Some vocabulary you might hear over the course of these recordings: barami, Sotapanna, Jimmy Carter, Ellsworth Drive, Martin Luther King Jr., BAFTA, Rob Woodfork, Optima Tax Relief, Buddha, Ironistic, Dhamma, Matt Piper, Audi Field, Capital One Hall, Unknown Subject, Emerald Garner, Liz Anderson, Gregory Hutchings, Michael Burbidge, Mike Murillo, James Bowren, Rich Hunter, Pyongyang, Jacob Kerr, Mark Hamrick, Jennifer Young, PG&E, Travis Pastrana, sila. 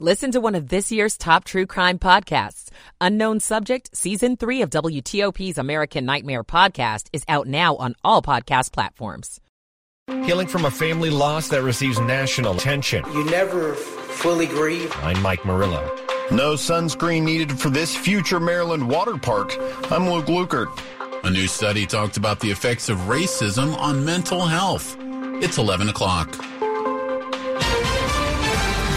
Listen to one of this year's top true crime podcasts. Unknown Subject, Season 3 of WTOP's American Nightmare podcast is out now on all podcast platforms. Healing from a family loss that receives national attention. You never fully grieve. I'm Mike Murillo. No sunscreen needed for this future Maryland water park. I'm Luke Luger. A new study talked about the effects of racism on mental health. It's 11 o'clock.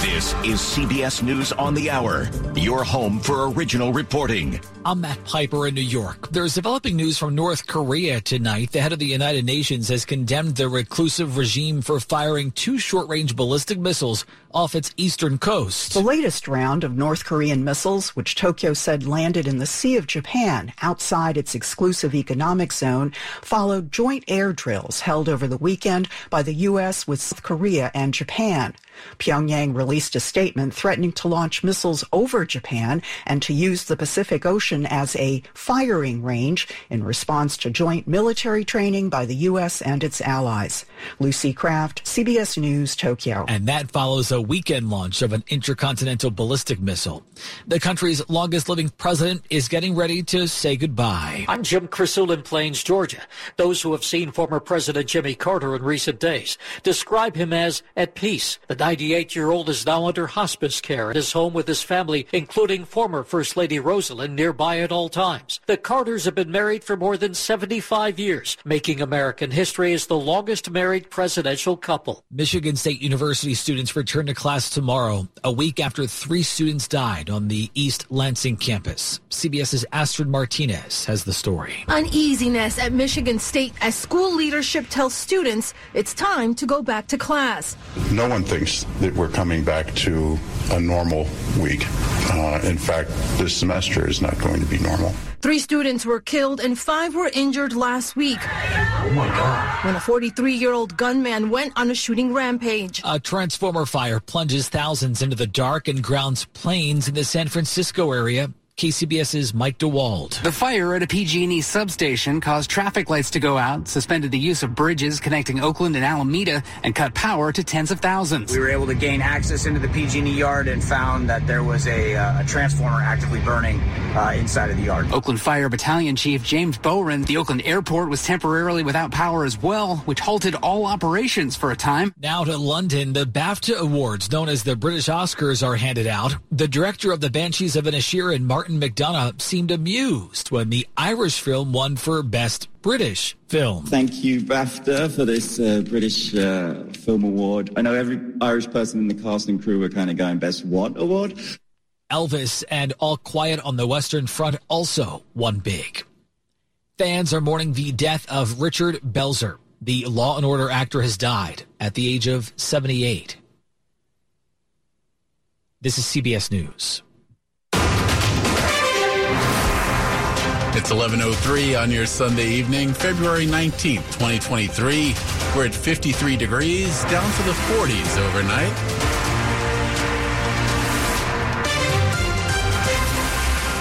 This is CBS News on the Hour, your home for original reporting. I'm Matt Piper in New York. There's developing news from North Korea tonight. The head of the United Nations has condemned the reclusive regime for firing two short-range ballistic missiles off its eastern coast. The latest round of North Korean missiles, which Tokyo said landed in the Sea of Japan outside its exclusive economic zone, followed joint air drills held over the weekend by the U.S. with South Korea and Japan. Pyongyang released a statement threatening to launch missiles over Japan and to use the Pacific Ocean as a firing range in response to joint military training by the U.S. and its allies. Lucy Kraft, CBS News, Tokyo. And that follows a weekend launch of an intercontinental ballistic missile. The country's longest-living president is getting ready to say goodbye. I'm Jim Crisul in Plains, Georgia. Those who have seen former President Jimmy Carter in recent days describe him as at peace. The 98-year-old is now under hospice care at his home with his family, including former First Lady Rosalynn, nearby at all times. The Carters have been married for more than 75 years, making American history as the longest married presidential couple. Michigan State University students return to class tomorrow, a week after three students died on the East Lansing campus. CBS's Astrid Martinez has the story. Uneasiness at Michigan State as school leadership tells students it's time to go back to class. No one thinks that we're coming back to a normal week. In fact, this semester is not going to be normal. Three students were killed and five were injured last week. Oh my God. When a 43-year-old gunman went on a shooting rampage. A transformer fire plunges thousands into the dark and grounds planes in the San Francisco area. KCBS's Mike DeWald. The fire at a PG&E substation caused traffic lights to go out, suspended the use of bridges connecting Oakland and Alameda, and cut power to tens of thousands. We were able to gain access into the PG&E yard and found that there was a transformer actively burning inside of the yard. Oakland Fire Battalion Chief James Bowren. The Oakland airport was temporarily without power as well, which halted all operations for a time. Now to London, the BAFTA Awards, known as the British Oscars, are handed out. The director of the Banshees of Inisherin, Martin McDonough, seemed amused when the Irish film won for Best British Film. Thank you, BAFTA, for this British Film Award. I know every Irish person in the cast and crew were kind of going, Best What Award? Elvis and All Quiet on the Western Front also won big. Fans are mourning the death of Richard Belzer. The Law & Order actor has died at the age of 78. This is CBS News. It's 11:03 on your Sunday evening, February 19th, 2023. We're at 53 degrees, down to the 40s overnight.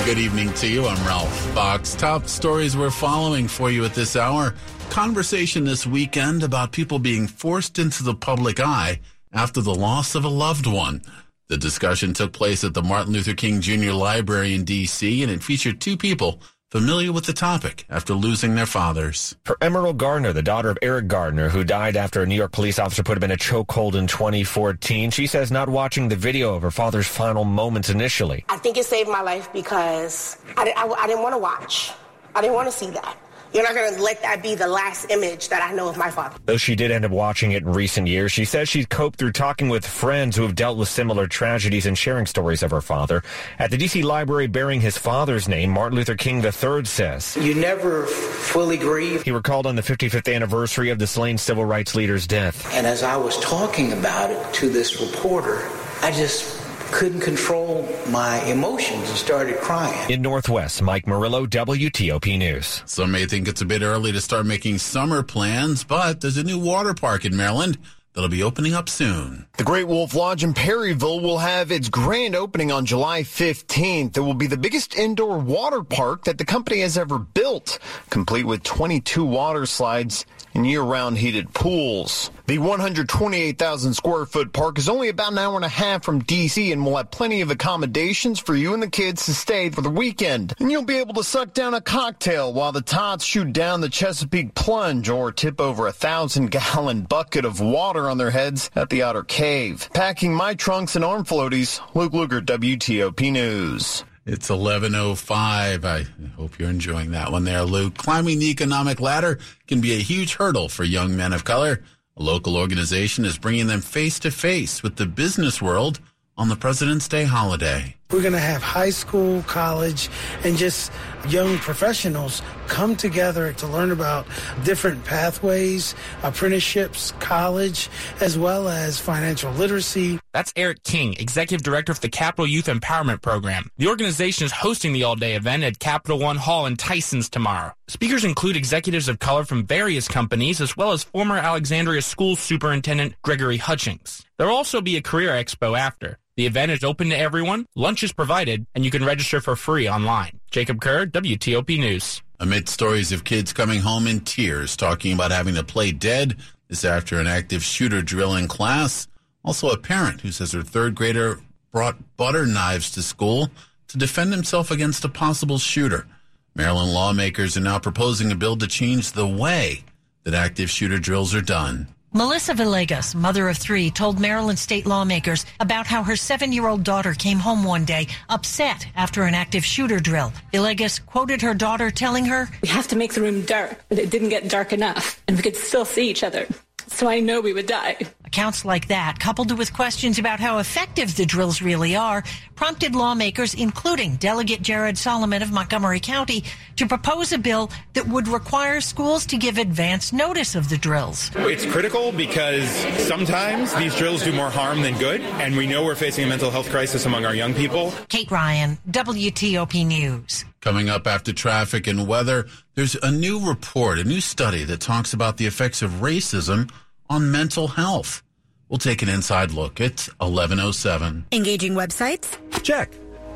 Good evening to you. I'm Ralph Fox. Top stories we're following for you at this hour. Conversation this weekend about people being forced into the public eye after the loss of a loved one. The discussion took place at the Martin Luther King Jr. Library in D.C., and it featured two people familiar with the topic after losing their fathers. For Emerald Garner, the daughter of Eric Garner, who died after a New York police officer put him in a chokehold in 2014, she says not watching the video of her father's final moments initially. I think it saved my life because I didn't want to watch. I didn't want to see that. You're not going to let that be the last image that I know of my father. Though she did end up watching it in recent years, she says she's coped through talking with friends who have dealt with similar tragedies and sharing stories of her father. At the D.C. library bearing his father's name, Martin Luther King III says, "You never fully grieve." He recalled on the 55th anniversary of the slain civil rights leader's death. And as I was talking about it to this reporter, I just couldn't control my emotions and started crying. In Northwest, Mike Murillo, WTOP News. Some may think it's a bit early to start making summer plans, but there's a new water park in Maryland that'll be opening up soon. The Great Wolf Lodge in Perryville will have its grand opening on July 15th. It will be the biggest indoor water park that the company has ever built, complete with 22 water slides and year-round heated pools. The 128,000-square-foot park is only about an hour and a half from D.C. and will have plenty of accommodations for you and the kids to stay for the weekend. And you'll be able to suck down a cocktail while the tots shoot down the Chesapeake plunge or tip over a 1,000-gallon bucket of water on their heads at the Otter Cave. Packing my trunks and arm floaties, Luke Luger, WTOP News. It's 11:05. I hope you're enjoying that one there, Luke. Climbing the economic ladder can be a huge hurdle for young men of color. A local organization is bringing them face-to-face with the business world on the President's Day holiday. We're going to have high school, college, and just young professionals come together to learn about different pathways, apprenticeships, college, as well as financial literacy. That's Eric King, Executive Director of the Capital Youth Empowerment Program. The organization is hosting the all-day event at Capital One Hall in Tysons tomorrow. Speakers include executives of color from various companies, as well as former Alexandria School Superintendent Gregory Hutchings. There will also be a career expo after. The event is open to everyone, lunch is provided, and you can register for free online. Jacob Kerr, WTOP News. Amid stories of kids coming home in tears, talking about having to play dead, this after an active shooter drill in class. Also a parent who says her third grader brought butter knives to school to defend himself against a possible shooter. Maryland lawmakers are now proposing a bill to change the way that active shooter drills are done. Melissa Villegas, mother of three, told Maryland state lawmakers about how her seven-year-old daughter came home one day upset after an active shooter drill. Villegas quoted her daughter telling her, "We have to make the room dark, but it didn't get dark enough, and we could still see each other. So I know we would die." Accounts like that, coupled with questions about how effective the drills really are, prompted lawmakers, including Delegate Jared Solomon of Montgomery County, to propose a bill that would require schools to give advance notice of the drills. It's critical because sometimes these drills do more harm than good, and we know we're facing a mental health crisis among our young people. Kate Ryan, WTOP News. Coming up after traffic and weather, there's a new report, a new study that talks about the effects of racism on mental health. We'll take an inside look. It's 11:07. Engaging websites? Check.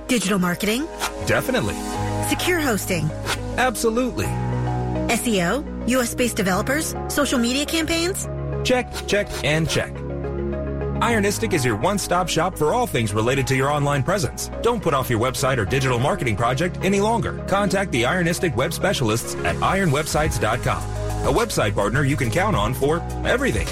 Digital marketing? Definitely. Secure hosting? Absolutely. SEO? U.S.-based developers? Social media campaigns? Check, check, and check. Ironistic is your one-stop shop for all things related to your online presence. Don't put off your website or digital marketing project any longer. Contact the Ironistic web specialists at ironwebsites.com. A website partner you can count on for everything.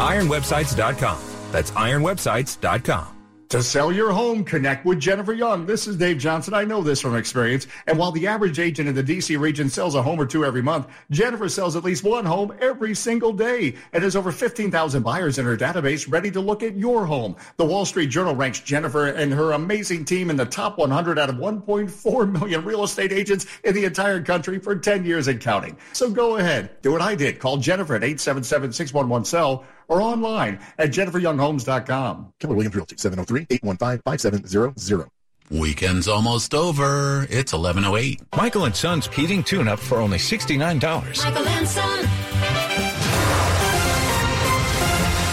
Ironwebsites.com. That's ironwebsites.com. To sell your home, connect with Jennifer Young. This is Dave Johnson. I know this from experience. And while the average agent in the D.C. region sells a home or two every month, Jennifer sells at least one home every single day and has over 15,000 buyers in her database ready to look at your home. The Wall Street Journal ranks Jennifer and her amazing team in the top 100 out of 1.4 million real estate agents in the entire country for 10 years and counting. So go ahead. Do what I did. Call Jennifer at 877-611-SELL. Or online at jenniferyounghomes.com. Keller Williams Realty, 703-815-5700. Weekend's almost over. It's 11:08. Michael and Son's heating tune-up for only $69. Michael and Son.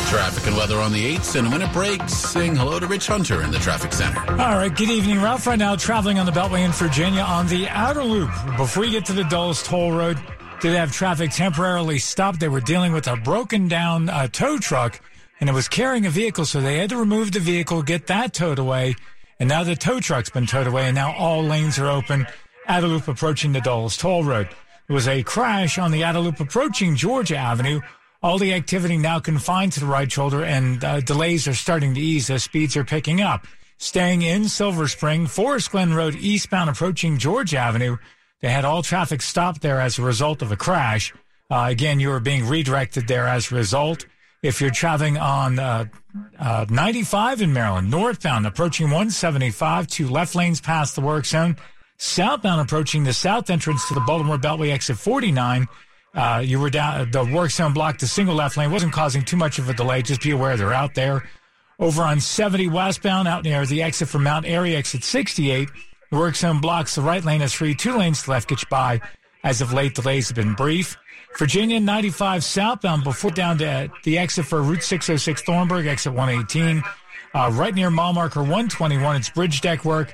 Traffic and weather on the 8s, and when it breaks, saying hello to Rich Hunter in the traffic center. All right, good evening, Ralph. Right now, traveling on the Beltway in Virginia on the outer loop. Before you get to the Dulles Toll Road, did have traffic temporarily stopped. They were dealing with a broken-down tow truck, and it was carrying a vehicle, so they had to remove the vehicle, get that towed away, and now the tow truck's been towed away, and now all lanes are open. Outer Loop approaching the Dulles Toll Road. There was a crash on the Outer Loop approaching Georgia Avenue. All the activity now confined to the right shoulder, and delays are starting to ease as speeds are picking up. Staying in Silver Spring, Forest Glen Road eastbound approaching Georgia Avenue. They had all traffic stopped there as a result of a crash. Again, you are being redirected there as a result. If you're traveling on 95 in Maryland, northbound, approaching 175, two left lanes past the work zone. Southbound, approaching the south entrance to the Baltimore Beltway, exit 49. You were down the work zone blocked the single left lane. Wasn't causing too much of a delay. Just be aware they're out there. Over on 70 westbound, out near the exit from Mount Airy, exit 68. The work zone blocks the right lane is free. Two lanes to left get you by. As of late, delays have been brief. Virginia 95 southbound before down to the exit for Route 606 Thornburg, exit 118. Right near mile marker 121, it's bridge deck work.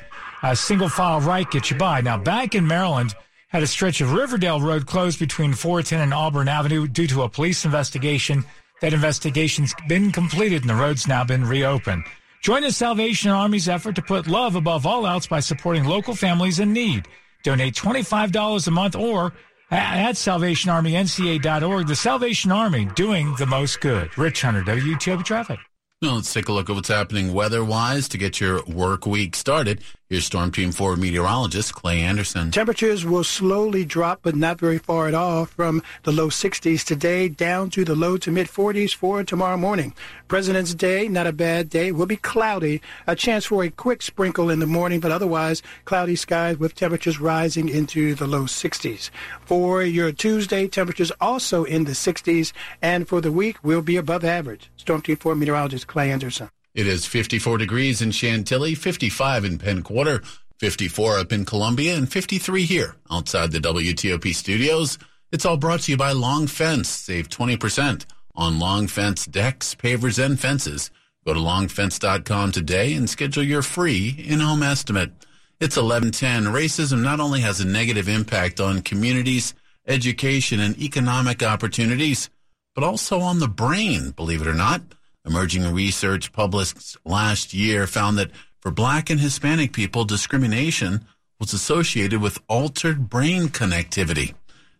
Single file right get you by. Now, back in Maryland, had a stretch of Riverdale Road closed between Fullerton and Auburn Avenue due to a police investigation. That investigation's been completed and the road's now been reopened. Join the Salvation Army's effort to put love above all else by supporting local families in need. Donate $25 a month or at salvationarmynca.org. The Salvation Army, doing the most good. Rich Hunter, WTOP Traffic. Well, let's take a look at what's happening weather-wise to get your work week started. Here's Storm Team 4 meteorologist Clay Anderson. Temperatures will slowly drop, but not very far at all, from the low 60s today down to the low to mid-40s for tomorrow morning. President's Day, not a bad day, will be cloudy. A chance for a quick sprinkle in the morning, but otherwise cloudy skies with temperatures rising into the low 60s. For your Tuesday, temperatures also in the 60s, and for the week will be above average. Storm Team 4 meteorologist Clay Anderson. It is 54 degrees in Chantilly, 55 in Penn Quarter, 54 up in Columbia, and 53 here outside the WTOP studios. It's all brought to you by Long Fence. Save 20% on Long Fence decks, pavers, and fences. Go to longfence.com today and schedule your free in-home estimate. It's 11:10. Racism not only has a negative impact on communities, education, and economic opportunities, but also on the brain, believe it or not. Emerging research published last year found that for Black and Hispanic people, discrimination was associated with altered brain connectivity.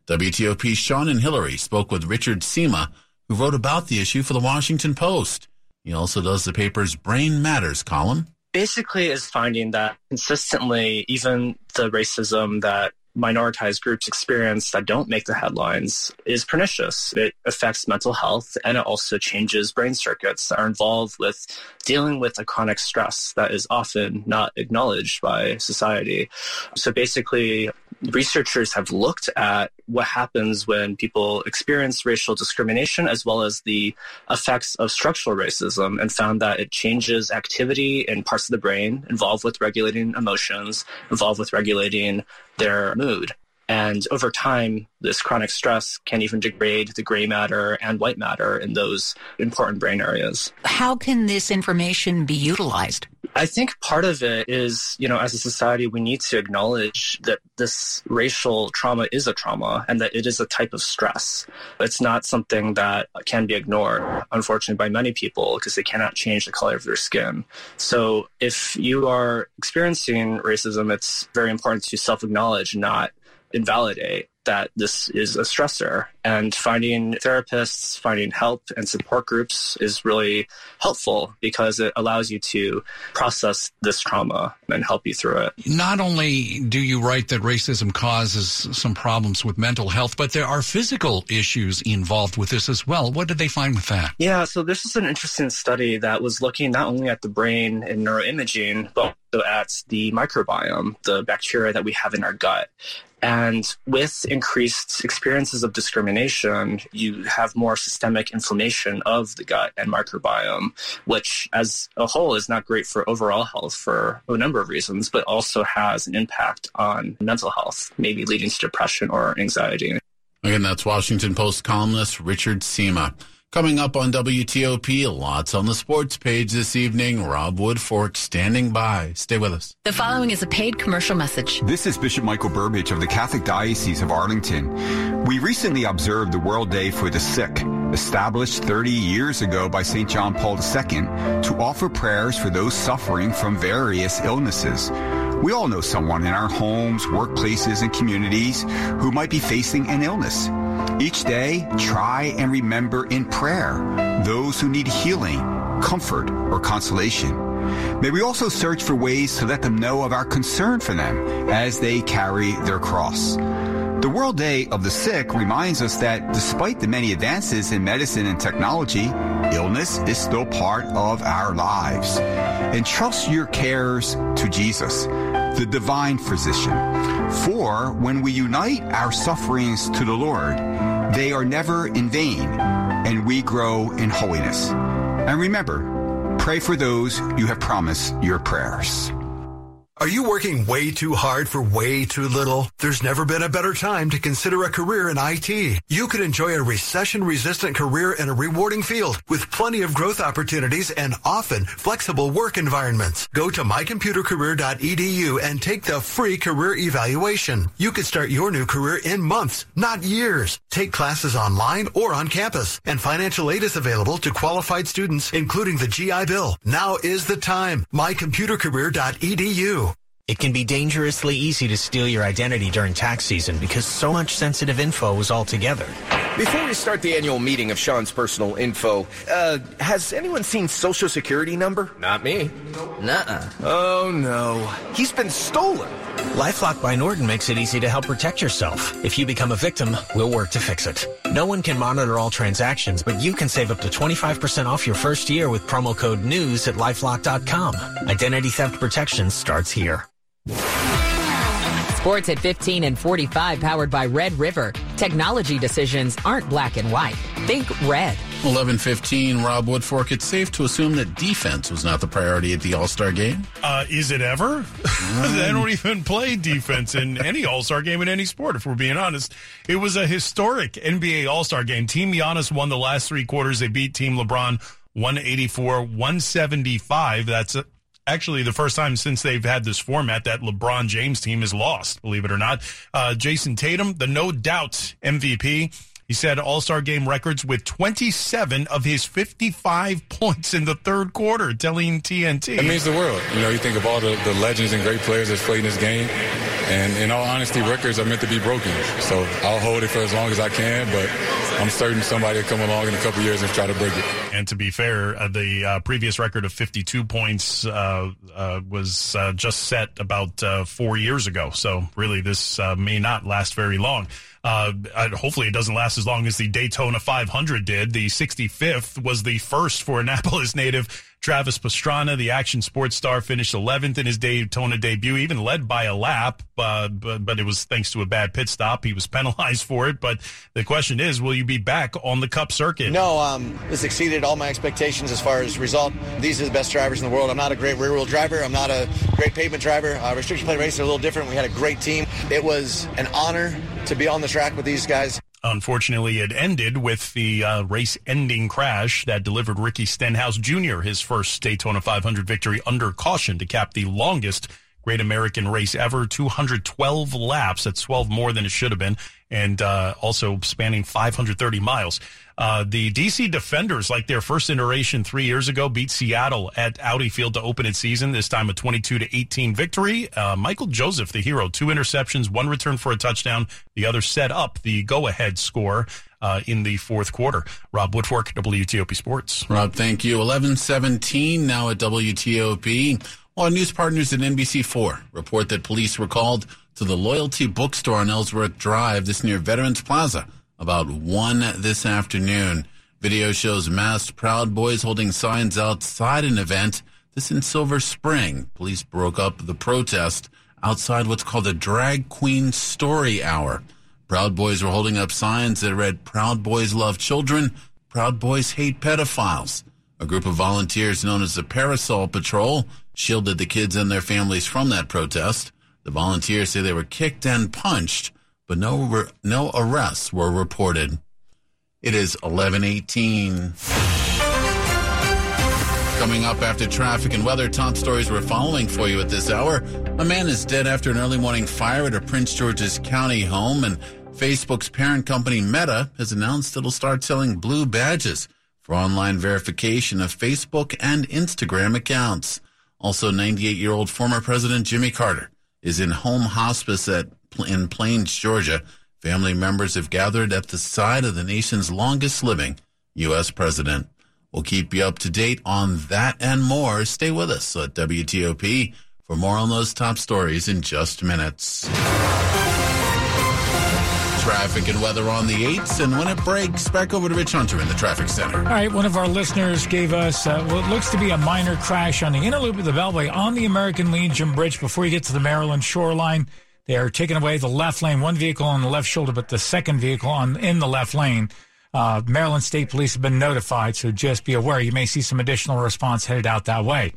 WTOP's Sean and Hillary spoke with Richard Sima, who wrote about the issue for the Washington Post. He also does the paper's Brain Matters column. Basically, is finding that consistently, even the racism that minoritized groups experience that don't make the headlines is pernicious. It affects mental health, and it also changes brain circuits that are involved with dealing with a chronic stress that is often not acknowledged by society. So basically, researchers have looked at what happens when people experience racial discrimination as well as the effects of structural racism, and found that it changes activity in parts of the brain involved with regulating emotions, involved with regulating their mood. And over time, this chronic stress can even degrade the gray matter and white matter in those important brain areas. How can this information be utilized? I think part of it is, as a society, we need to acknowledge that this racial trauma is a trauma and that it is a type of stress. It's not something that can be ignored, unfortunately, by many people because they cannot change the color of their skin. So if you are experiencing racism, it's very important to self-acknowledge, not invalidate, that this is a stressor. And finding therapists, finding help and support groups is really helpful because it allows you to process this trauma and help you through it. Not only do you write that racism causes some problems with mental health, but there are physical issues involved with this as well. What did they find with that? Yeah, so this is an interesting study that was looking not only at the brain and neuroimaging, but also at the microbiome, the bacteria that we have in our gut. And with increased experiences of discrimination, you have more systemic inflammation of the gut and microbiome, which as a whole is not great for overall health for a number of reasons, but also has an impact on mental health, maybe leading to depression or anxiety. Again, that's Washington Post columnist Richard Sima. Coming up on WTOP, lots on the sports page this evening. Rob Woodfork standing by. Stay with us. The following is a paid commercial message. This is Bishop Michael Burbidge of the Catholic Diocese of Arlington. We recently observed the World Day for the Sick, established 30 years ago by St. John Paul II, to offer prayers for those suffering from various illnesses. We all know someone in our homes, workplaces, and communities who might be facing an illness. Each day, try and remember in prayer those who need healing, comfort, or consolation. May we also search for ways to let them know of our concern for them as they carry their cross. The World Day of the Sick reminds us that despite the many advances in medicine and technology, illness is still part of our lives. Entrust your cares to Jesus, the divine physician. For when we unite our sufferings to the Lord, they are never in vain, and we grow in holiness. And remember, pray for those you have promised your prayers. Are you working way too hard for way too little? There's never been a better time to consider a career in IT. You could enjoy a recession-resistant career in a rewarding field with plenty of growth opportunities and often flexible work environments. Go to mycomputercareer.edu and take the free career evaluation. You could start your new career in months, not years. Take classes online or on campus, and financial aid is available to qualified students, including the GI Bill. Now is the time. mycomputercareer.edu. It can be dangerously easy to steal your identity during tax season because so much sensitive info is all together. Before we start the annual meeting of Sean's personal info, has anyone seen Social Security number? Not me. Nuh-uh. Oh, no. He's been stolen. LifeLock by Norton makes it easy to help protect yourself. If you become a victim, we'll work to fix it. No one can monitor all transactions, but you can save up to 25% off your first year with promo code NEWS at LifeLock.com. Identity theft protection starts here. Sports at 15 and 45, powered by Red River. Technology decisions aren't black and white. Think red. 11:15, Rob Woodfork. It's safe to assume that defense was not the priority at the All-Star game. Is it ever? They don't even play defense in any All-Star game in any sport, if we're being honest. It was a historic NBA All-Star game. Team Giannis won the last three quarters. They beat Team LeBron 184-175. That's it. Actually, the first time since they've had this format that LeBron James team has lost, believe it or not. Jason Tatum, the no-doubt MVP, he set All-Star game records with 27 of his 55 points in the third quarter, telling TNT. It means the world. You know, you think of all the legends and great players that's played in this game, and in all honesty, records are meant to be broken. So I'll hold it for as long as I can, but I'm certain somebody will come along in a couple years and try to break it. And to be fair, the previous record of 52 points was just set about 4 years ago. So really, this may not last very long. Hopefully it doesn't last as long as the Daytona 500 did. The 65th was the first for Annapolis native Travis Pastrana. The action sports star finished 11th in his Daytona debut, even led by a lap, but it was thanks to a bad pit stop. He was penalized for it, but the question is, will you be back on the Cup circuit? No, this exceeded all my expectations as far as result. These are the best drivers in the world. I'm not a great rear-wheel driver. I'm not a great pavement driver. Restriction plate races are a little different. We had a great team. It was an honor to be on the track with these guys. Unfortunately, it ended with the race-ending crash that delivered Ricky Stenhouse Jr. his first Daytona 500 victory under caution to cap the longest Great American race ever, 212 laps. That's 12 more than it should have been, and also spanning 530 miles. The D.C. Defenders, like their first iteration 3 years ago, beat Seattle at Audi Field to open its season, this time a 22-18 victory. Michael Joseph, the hero, two interceptions, one return for a touchdown, the other set up the go-ahead score in the fourth quarter. Rob Woodfork, WTOP Sports. Rob, thank you. 11:17 now at WTOP. Our news partners at NBC4 report that police were called to the Loyalty Bookstore on Ellsworth Drive, this near Veterans Plaza, about 1 this afternoon. Video shows masked Proud Boys holding signs outside an event. This in Silver Spring. Police broke up the protest outside what's called the Drag Queen Story Hour. Proud Boys were holding up signs that read, "Proud Boys love children, Proud Boys hate pedophiles." A group of volunteers known as the Parasol Patrol shielded the kids and their families from that protest. The volunteers say they were kicked and punched, but no arrests were reported. It is 11:18. Coming up after traffic and weather, top stories we're following for you at this hour. A man is dead after an early morning fire at a Prince George's County home, and Facebook's parent company Meta has announced it'll start selling blue badges for online verification of Facebook and Instagram accounts. Also, 98-year-old former President Jimmy Carter is in home hospice in Plains, Georgia. Family members have gathered at the side of the nation's longest-living U.S. president. We'll keep you up to date on that and more. Stay with us at WTOP for more on those top stories in just minutes. Traffic and weather on the 8s, and when it breaks, back over to Rich Hunter in the traffic center. All right, one of our listeners gave us what looks to be a minor crash on the inner loop of the Beltway on the American Legion Bridge before you get to the Maryland shoreline. They are taking away the left lane, one vehicle on the left shoulder, but the second vehicle in the left lane. Maryland State Police have been notified, so just be aware. You may see some additional response headed out that way.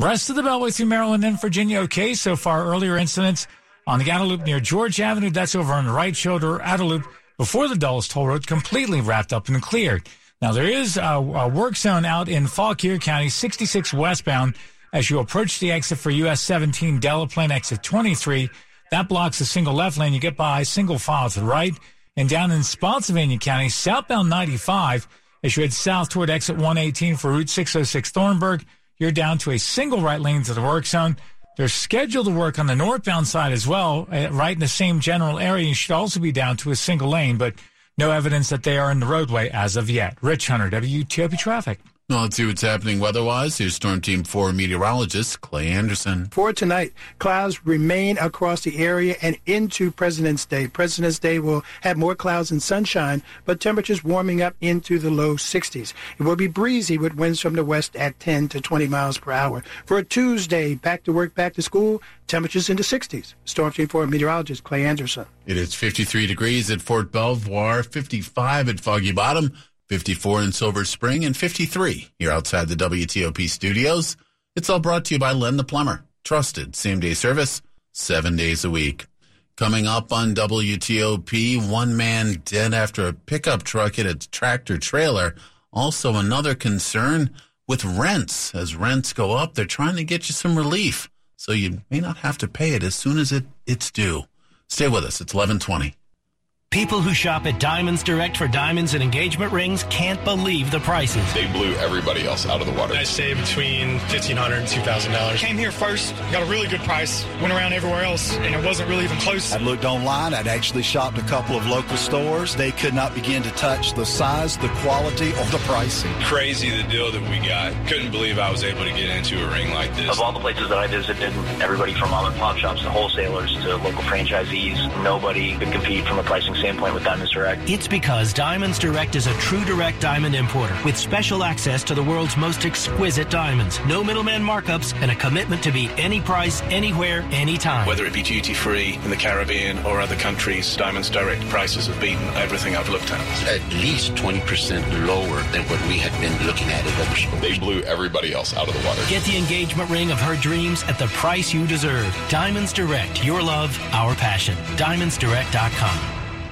Rest of the Beltway through Maryland and Virginia, okay so far. Earlier incidents on the outer loop near George Avenue, that's over on the right shoulder outer loop before the Dulles Toll Road, completely wrapped up and cleared. Now, there is a work zone out in Fauquier County, 66 westbound, as you approach the exit for US 17 Delaplane, exit 23. That blocks a single left lane. You get by single file to the right. And down in Spotsylvania County, southbound 95, as you head south toward exit 118 for Route 606 Thornburg, you're down to a single right lane to the work zone. There's scheduled to work on the northbound side as well, right in the same general area. You should also be down to a single lane, but no evidence that they are in the roadway as of yet. Rich Hunter, WTOP Traffic. Well, let's see what's happening weather-wise. Here's Storm Team 4 meteorologist Clay Anderson. For tonight, clouds remain across the area and into President's Day. President's Day will have more clouds and sunshine, but temperatures warming up into the low 60s. It will be breezy with winds from the west at 10 to 20 miles per hour. For Tuesday, back to work, back to school, temperatures in the 60s. Storm Team 4 meteorologist Clay Anderson. It is 53 degrees at Fort Belvoir, 55 at Foggy Bottom, 54 in Silver Spring, and 53 here outside the WTOP studios. It's all brought to you by Len the Plumber. Trusted same-day service, 7 days a week. Coming up on WTOP, one man dead after a pickup truck hit a tractor-trailer. Also another concern with rents. As rents go up, they're trying to get you some relief, so you may not have to pay it as soon as it's due. Stay with us. It's 11:20. People who shop at Diamonds Direct for diamonds and engagement rings can't believe the prices. They blew everybody else out of the water. I say between $1,500 and $2,000. Came here first, got a really good price, went around everywhere else, and it wasn't really even close. I looked online. I'd actually shopped a couple of local stores. They could not begin to touch the size, the quality, or the pricing. Crazy the deal that we got. Couldn't believe I was able to get into a ring like this. Of all the places that I visited, everybody from mom and pop shops to wholesalers to local franchisees, nobody could compete from a pricing standpoint with Diamonds Direct. It's because Diamonds Direct is a true direct diamond importer with special access to the world's most exquisite diamonds, no middleman markups, and a commitment to beat any price, anywhere, anytime. Whether it be duty-free in the Caribbean or other countries, Diamonds Direct prices have beaten everything I've looked at. At least 20% lower than what we had been looking at in other stores. They blew everybody else out of the water. Get the engagement ring of her dreams at the price you deserve. Diamonds Direct, your love, our passion. DiamondsDirect.com.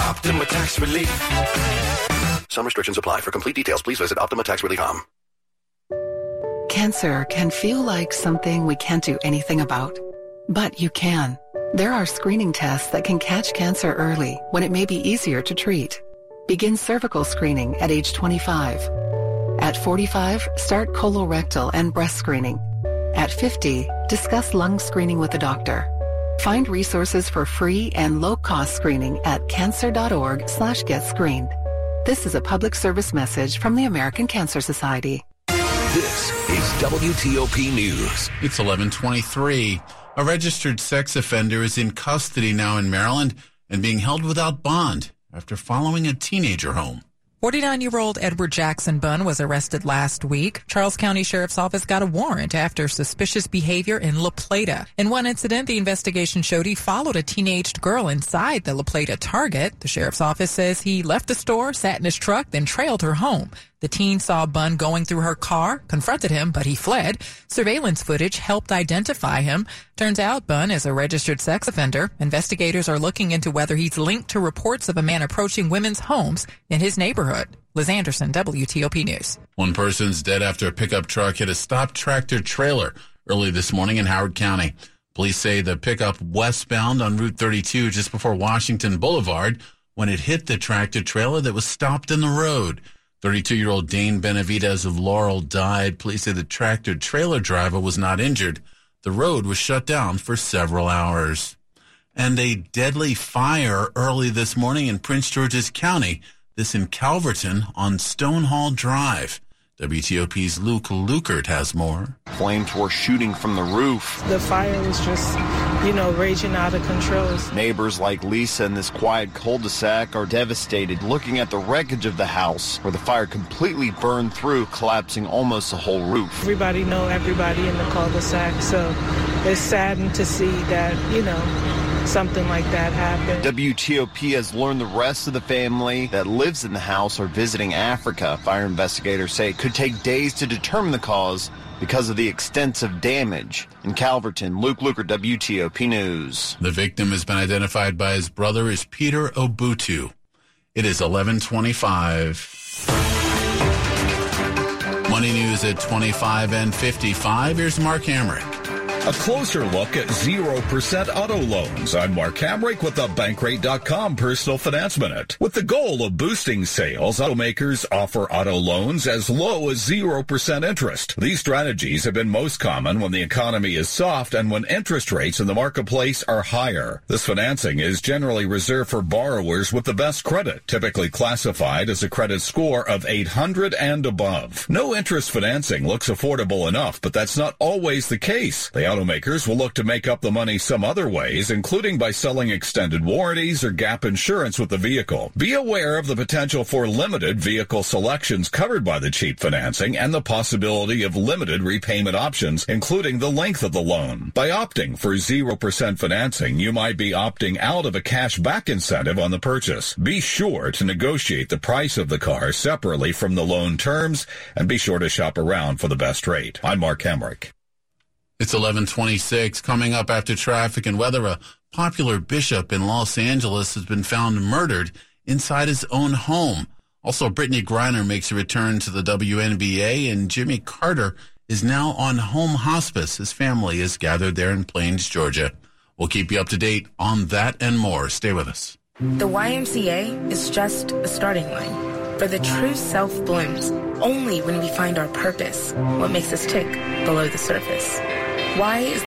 Optima Tax Relief. Some restrictions apply. For complete details, please visit OptimaTaxRelief.com. Cancer can feel like something we can't do anything about, but you can. There are screening tests that can catch cancer early when it may be easier to treat. Begin cervical screening at age 25. At 45, start colorectal and breast screening. At 50, discuss lung screening with a doctor. Find resources for free and low-cost screening at cancer.org/getscreened. This is a public service message from the American Cancer Society. This is WTOP News. It's 11:23. A registered sex offender is in custody now in Maryland and being held without bond after following a teenager home. 49-year-old Edward Jackson Bunn was arrested last week. Charles County Sheriff's Office got a warrant after suspicious behavior in La Plata. In one incident, the investigation showed he followed a teenaged girl inside the La Plata Target. The Sheriff's Office says he left the store, sat in his truck, then trailed her home. The teen saw Bunn going through her car, confronted him, but he fled. Surveillance footage helped identify him. Turns out Bunn is a registered sex offender. Investigators are looking into whether he's linked to reports of a man approaching women's homes in his neighborhood. Liz Anderson, WTOP News. One person's dead after a pickup truck hit a stopped tractor trailer early this morning in Howard County. Police say the pickup westbound on Route 32 just before Washington Boulevard when it hit the tractor-trailer that was stopped in the road. 32-year-old Dane Benavidez of Laurel died. Police say the tractor-trailer driver was not injured. The road was shut down for several hours. And a deadly fire early this morning in Prince George's County, this in Calverton on Stonehall Drive. WTOP's Luke Luger has more. Flames were shooting from the roof. The fire was just, raging out of control. Neighbors like Lisa in this quiet cul-de-sac are devastated, looking at the wreckage of the house where the fire completely burned through, collapsing almost the whole roof. Everybody knows everybody in the cul-de-sac, so it's saddened to see that, something like that happened. WTOP has learned the rest of the family that lives in the house are visiting Africa. Fire investigators say it could take days to determine the cause because of the extensive damage. In Calverton, Luke Luker, WTOP News. The victim has been identified by his brother as Peter Obutu. It is 11:25. Money news at 25 and 55. Here's Mark Hamrick. A closer look at 0% auto loans. I'm Mark Hamrick with the Bankrate.com Personal Finance Minute. With the goal of boosting sales, automakers offer auto loans as low as 0% interest. These strategies have been most common when the economy is soft and when interest rates in the marketplace are higher. This financing is generally reserved for borrowers with the best credit, typically classified as a credit score of 800 and above. No interest financing looks affordable enough, but that's not always the case. The automakers will look to make up the money some other ways, including by selling extended warranties or gap insurance with the vehicle. Be aware of the potential for limited vehicle selections covered by the cheap financing and the possibility of limited repayment options, including the length of the loan. By opting for 0% financing, you might be opting out of a cash-back incentive on the purchase. Be sure to negotiate the price of the car separately from the loan terms, and be sure to shop around for the best rate. I'm Mark Hamrick. It's 11:26. Coming up after traffic and weather, a popular bishop in Los Angeles has been found murdered inside his own home. Also, Brittany Griner makes a return to the WNBA, and Jimmy Carter is now on home hospice. His family is gathered there in Plains, Georgia. We'll keep you up to date on that and more. Stay with us. The YMCA is just a starting line, for the true self blooms only when we find our purpose, what makes us tick below the surface. Why is